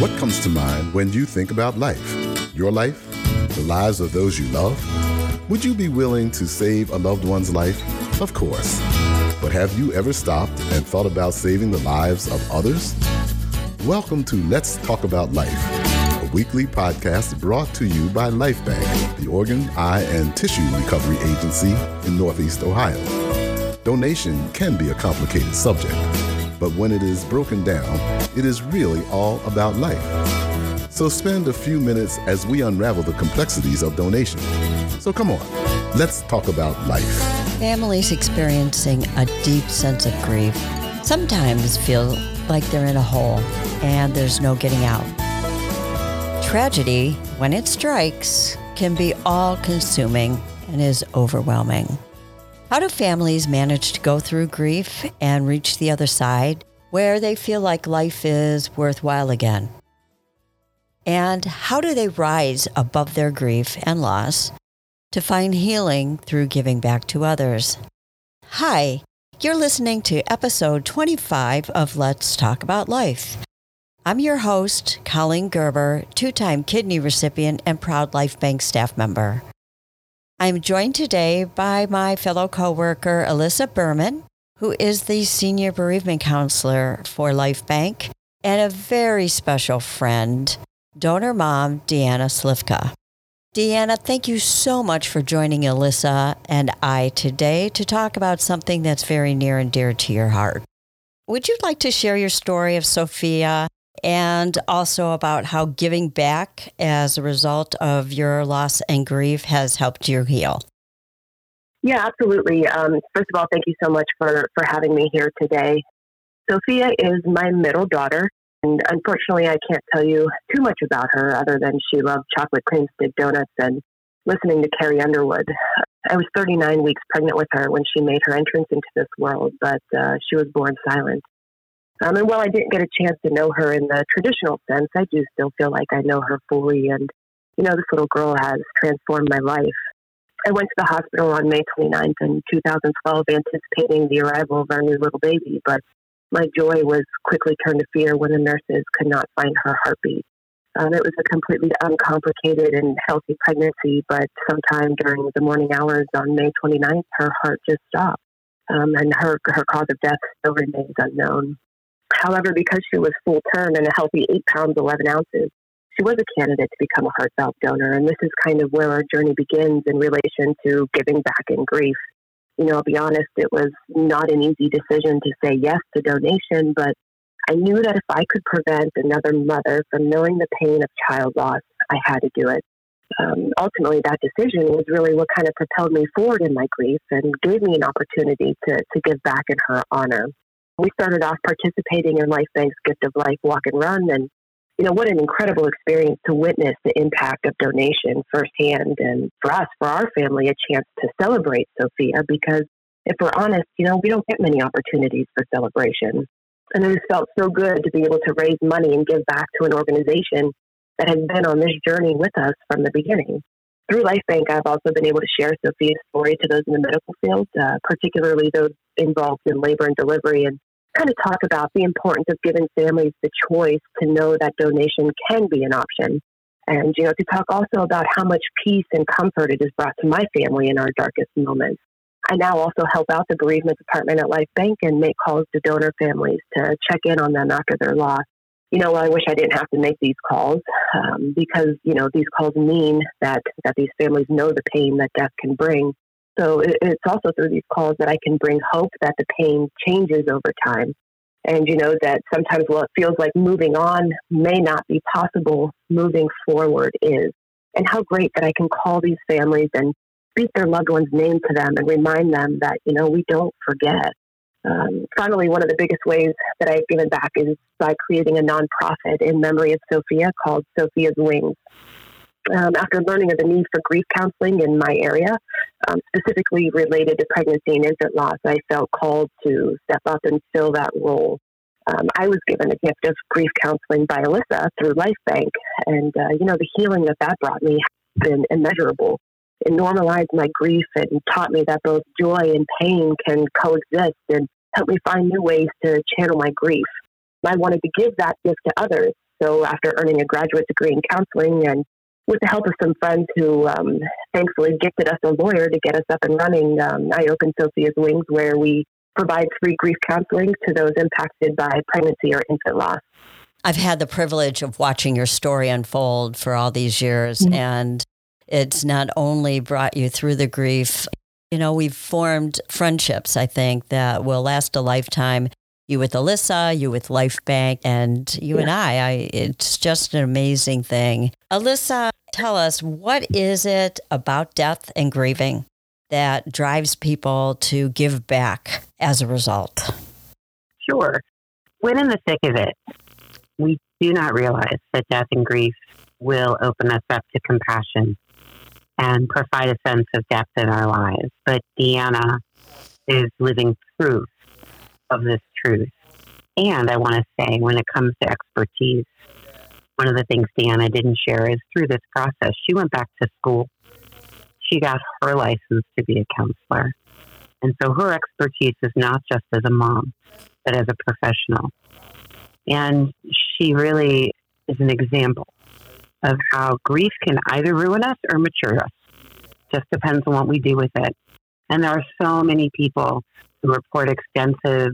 What comes to mind when you think about life? Your life? The lives of those you love? Would you be willing to save a loved one's life? Of course. But have you ever stopped and thought about saving the lives of others? Welcome to Let's Talk About Life, a weekly podcast brought to you by Lifebanc, the organ, eye, and tissue recovery agency in Northeast Ohio. Donation can be a complicated subject, but when it is broken down, it is really all about life. So spend a few minutes as we unravel the complexities of donation. So come on, let's talk about life. Families experiencing a deep sense of grief sometimes feel like they're in a hole and there's no getting out. Tragedy, when it strikes, can be all-consuming and is overwhelming. How do families manage to go through grief and reach the other side where they feel like life is worthwhile again? And how do they rise above their grief and loss to find healing through giving back to others? Hi, you're listening to episode 25 of Let's Talk About Life. I'm your host, Colleen Gerber, two-time kidney recipient and proud Lifebanc staff member. I'm joined today by my fellow coworker, Elissa Berman, who is the Senior Bereavement Counselor for Lifebanc, and a very special friend, donor mom, Deanna Slifka. Deanna, thank you so much for joining Elissa and I today to talk about something that's very near and dear to your heart. Would you like to share your story of Sophia and also about how giving back as a result of your loss and grief has helped you heal? Yeah, absolutely. First of all, thank you so much for having me here today. Sophia is my middle daughter, and unfortunately, I can't tell you too much about her other than she loved chocolate cream stick donuts and listening to Carrie Underwood. I was 39 weeks pregnant with her when she made her entrance into this world, but she was born silent. And while I didn't get a chance to know her in the traditional sense, I do still feel like I know her fully. And, you know, this little girl has transformed my life. I went to the hospital on May 29th in 2012, anticipating the arrival of our new little baby. But my joy was quickly turned to fear when the nurses could not find her heartbeat. It was a completely uncomplicated and healthy pregnancy, but sometime during the morning hours on May 29th, her heart just stopped. And her cause of death still remains unknown. However, because she was full term and a healthy 8 pounds, 11 ounces, she was a candidate to become a heart valve donor. And this is kind of where our journey begins in relation to giving back in grief. You know, I'll be honest, it was not an easy decision to say yes to donation, but I knew that if I could prevent another mother from knowing the pain of child loss, I had to do it. Ultimately, that decision was really what kind of propelled me forward in my grief and gave me an opportunity to give back in her honor. We started off participating in Lifebank's Gift of Life Walk and Run, and you know what an incredible experience to witness the impact of donation firsthand, and for us, for our family, a chance to celebrate Sophia, because if we're honest, you know, we don't get many opportunities for celebration. And it felt so good to be able to raise money and give back to an organization that has been on this journey with us from the beginning. Through Lifebanc, I've also been able to share Sophia's story to those in the medical field, particularly those involved in labor and delivery, and kind of talk about the importance of giving families the choice to know that donation can be an option. And, you know, to talk also about how much peace and comfort it has brought to my family in our darkest moments. I now also help out the bereavement department at Lifebanc and make calls to donor families to check in on them after their loss. You know, I wish I didn't have to make these calls because, you know, these calls mean that these families know the pain that death can bring. So it's also through these calls that I can bring hope that the pain changes over time. And, you know, that sometimes what feels like moving on may not be possible, moving forward is. And how great that I can call these families and speak their loved one's name to them and remind them that, you know, we don't forget. Finally, one of the biggest ways that I've given back is by creating a nonprofit in memory of Sophia called Sophia's Wings. After learning of the need for grief counseling in my area, specifically related to pregnancy and infant loss, I felt called to step up and fill that role. I was given a gift of grief counseling by Elissa through Lifebanc, and you know, the healing that brought me has been immeasurable. It normalized my grief and taught me that both joy and pain can coexist and helped me find new ways to channel my grief. I wanted to give that gift to others. so after earning a graduate degree in counseling and with the help of some friends who thankfully gifted us a lawyer to get us up and running, I opened Sophia's Wings, where we provide free grief counseling to those impacted by pregnancy or infant loss. I've had the privilege of watching your story unfold for all these years, mm-hmm. and it's not only brought you through the grief, you know, we've formed friendships, I think, that will last a lifetime. You with Elissa, you with Lifebanc, and you yeah. and I. It's just an amazing thing. Elissa, tell us, what is it about death and grieving that drives people to give back as a result? Sure. When in the thick of it, we do not realize that death and grief will open us up to compassion and provide a sense of depth in our lives. But Deanna is living proof of this truth. And I want to say, when it comes to expertise, one of the things Deanna didn't share is through this process, she went back to school. She got her license to be a counselor. And so her expertise is not just as a mom, but as a professional. And she really is an example of how grief can either ruin us or mature us. Just depends on what we do with it. And there are so many people who report extensive,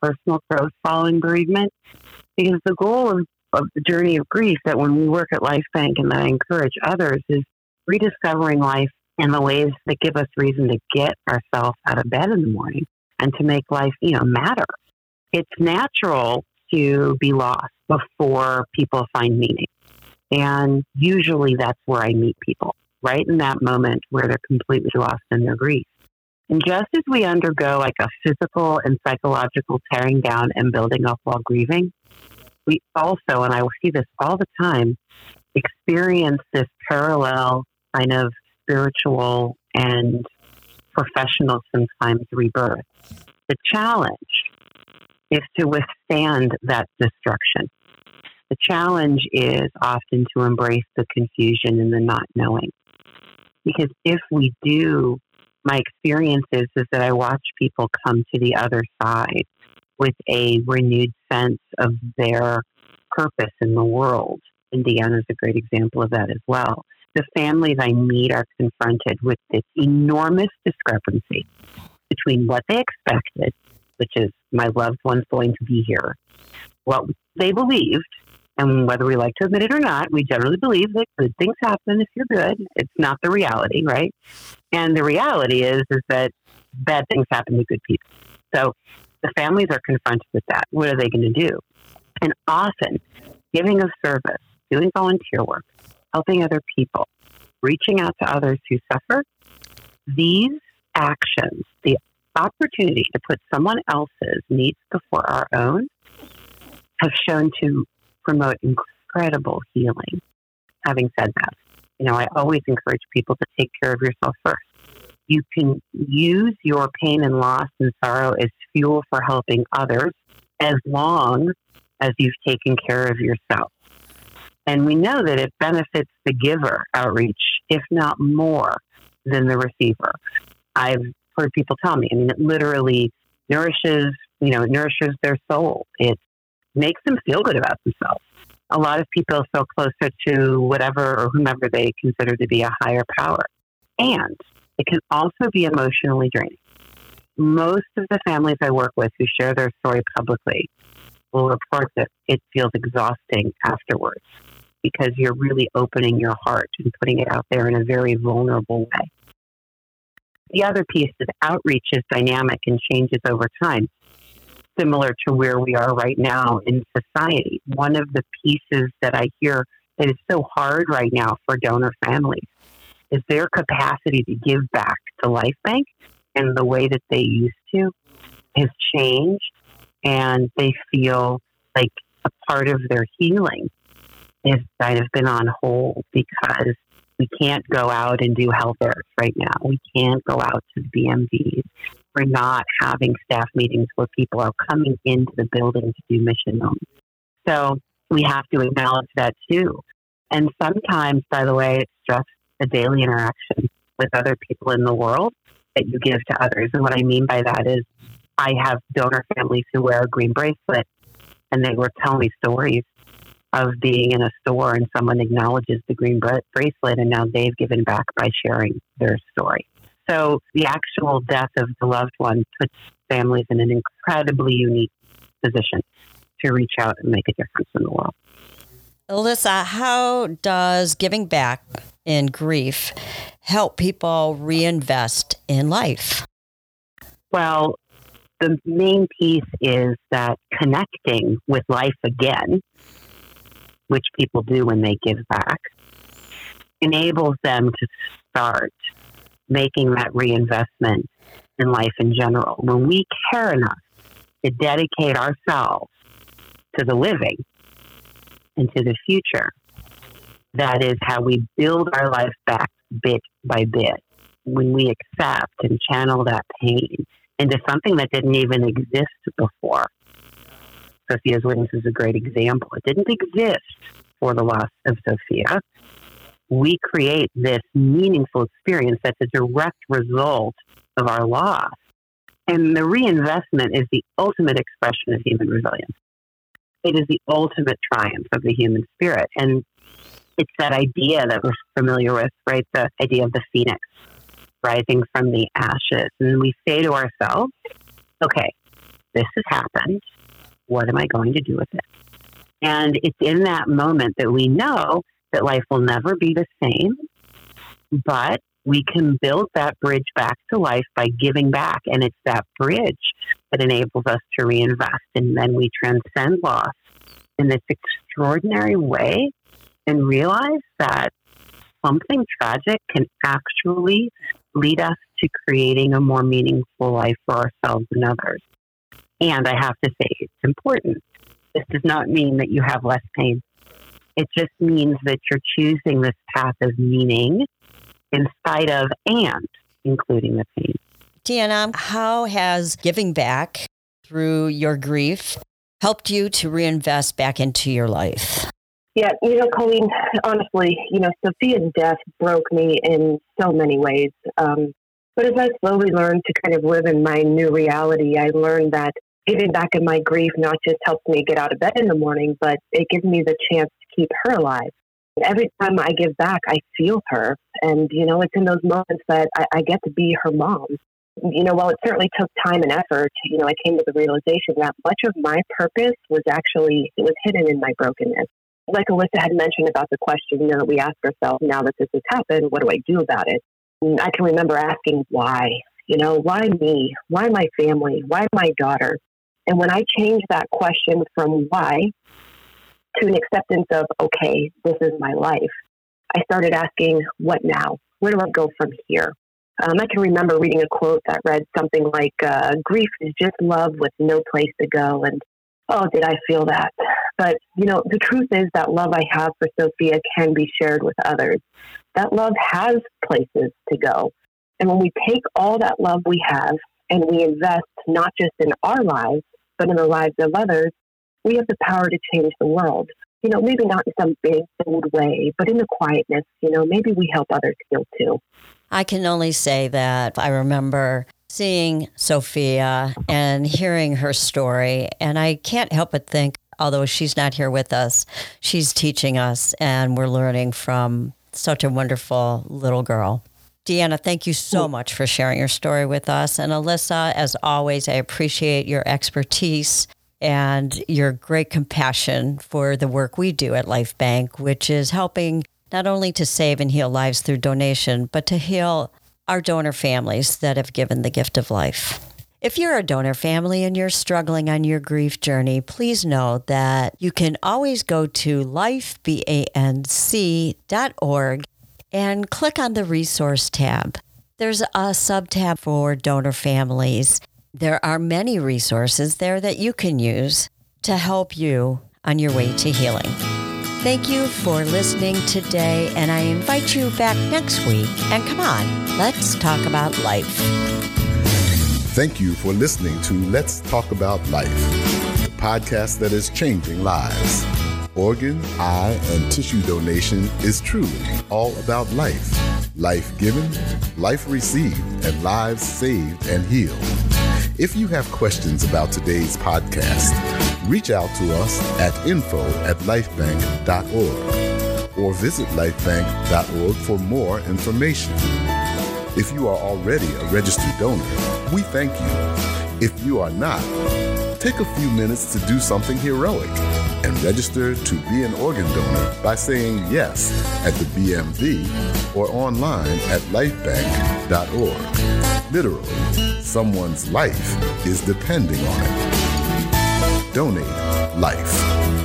personal growth following bereavement, because the goal of the journey of grief that when we work at Lifebanc and that I encourage others is rediscovering life in the ways that give us reason to get ourselves out of bed in the morning and to make life, matter. It's natural to be lost before people find meaning. And usually that's where I meet people, right in that moment where they're completely lost in their grief. And just as we undergo like a physical and psychological tearing down and building up while grieving, we also, and I will see this all the time, experience this parallel kind of spiritual and professional sometimes rebirth. The challenge is to withstand that destruction. The challenge is often to embrace the confusion and the not knowing. Because if we do, my experience is that I watch people come to the other side with a renewed sense of their purpose in the world. And Deanna's a great example of that as well. The families I meet are confronted with this enormous discrepancy between what they expected, which is my loved one's going to be here, what they believed, and whether we like to admit it or not, we generally believe that good things happen if you're good. It's not the reality, right? And the reality is that bad things happen to good people. So the families are confronted with that. What are they going to do? And often, giving of service, doing volunteer work, helping other people, reaching out to others who suffer, these actions, the opportunity to put someone else's needs before our own, have shown to promote incredible healing. Having said that, I always encourage people to take care of yourself first. You can use your pain and loss and sorrow as fuel for helping others as long as you've taken care of yourself. And we know that it benefits the giver outreach, if not more than the receiver. I've heard people tell me, it literally nourishes, it nourishes their soul. It makes them feel good about themselves. A lot of people feel closer to whatever or whomever they consider to be a higher power. And it can also be emotionally draining. Most of the families I work with who share their story publicly will report that it feels exhausting afterwards because you're really opening your heart and putting it out there in a very vulnerable way. The other piece is outreach is dynamic and changes over time, similar to where we are right now in society. One of the pieces that I hear that is so hard right now for donor families is their capacity to give back to Lifebanc, and the way that they used to has changed, and they feel like a part of their healing has kind of been on hold because we can't go out and do health fairs right now. We can't go out to the BMDs. We're not having staff meetings where people are coming into the building to do mission homes. So we have to acknowledge that too. And sometimes, by the way, it's just a daily interaction with other people in the world that you give to others. And what I mean by that is I have donor families who wear a green bracelet, and they will tell me stories of being in a store and someone acknowledges the green bracelet, and now they've given back by sharing their story. So the actual death of the loved one puts families in an incredibly unique position to reach out and make a difference in the world. Elissa, how does giving back in grief help people reinvest in life? Well, the main piece is that connecting with life again, which people do when they give back, enables them to start making that reinvestment in life in general. When we care enough to dedicate ourselves to the living and to the future, that is how we build our life back bit by bit. When we accept and channel that pain into something that didn't even exist before. Sophia's Wings is a great example. It didn't exist for the loss of Sophia. We create this meaningful experience that's a direct result of our loss. And the reinvestment is the ultimate expression of human resilience. It is the ultimate triumph of the human spirit. And it's that idea that we're familiar with, right? The idea of the phoenix rising from the ashes. And we say to ourselves, okay, this has happened. What am I going to do with it? And it's in that moment that we know that life will never be the same, but we can build that bridge back to life by giving back. And it's that bridge that enables us to reinvest. And then we transcend loss in this extraordinary way and realize that something tragic can actually lead us to creating a more meaningful life for ourselves and others. And I have to say, it's important. This does not mean that you have less pain. It just means that you're choosing this path of meaning in spite of and including the pain. Deanna, how has giving back through your grief helped you to reinvest back into your life? Yeah, Colleen, honestly, Sophia's death broke me in so many ways. But as I slowly learned to kind of live in my new reality, I learned that giving back in my grief not just helps me get out of bed in the morning, but it gives me the chance to keep her alive. Every time I give back, I feel her. And, it's in those moments that I get to be her mom. While it certainly took time and effort, I came to the realization that much of my purpose was it was hidden in my brokenness. Like Elissa had mentioned about the question that we ask ourselves, now that this has happened, what do I do about it? And I can remember asking why, why me? Why my family? Why my daughter? And when I changed that question from why to an acceptance of, okay, this is my life, I started asking, what now? Where do I go from here? I can remember reading a quote that read something like, grief is just love with no place to go. And oh, did I feel that? But, the truth is that love I have for Sophia can be shared with others. That love has places to go. And when we take all that love we have and we invest not just in our lives, but in the lives of others, we have the power to change the world. Maybe not in some big, bold way, but in the quietness, maybe we help others heal too. I can only say that I remember seeing Sophia and hearing her story. And I can't help but think, although she's not here with us, she's teaching us and we're learning from such a wonderful little girl. Deanna, thank you so much for sharing your story with us. And Elissa, as always, I appreciate your expertise and your great compassion for the work we do at Lifebanc, which is helping not only to save and heal lives through donation, but to heal our donor families that have given the gift of life. If you're a donor family and you're struggling on your grief journey, please know that you can always go to lifebanc.org and click on the resource tab. There's a sub-tab for donor families. There are many resources there that you can use to help you on your way to healing. Thank you for listening today, and I invite you back next week. And come on, let's talk about life. Thank you for listening to Let's Talk About Life, the podcast that is changing lives. Organ, eye, and tissue donation is truly all about life. Life given, life received, and lives saved and healed. If you have questions about today's podcast, reach out to us at info@lifebanc.org or visit lifebanc.org for more information. If you are already a registered donor, we thank you. If you are not, take a few minutes to do something heroic and register to be an organ donor by saying yes at the BMV or online at lifebank.org. Literally, someone's life is depending on it. Donate life.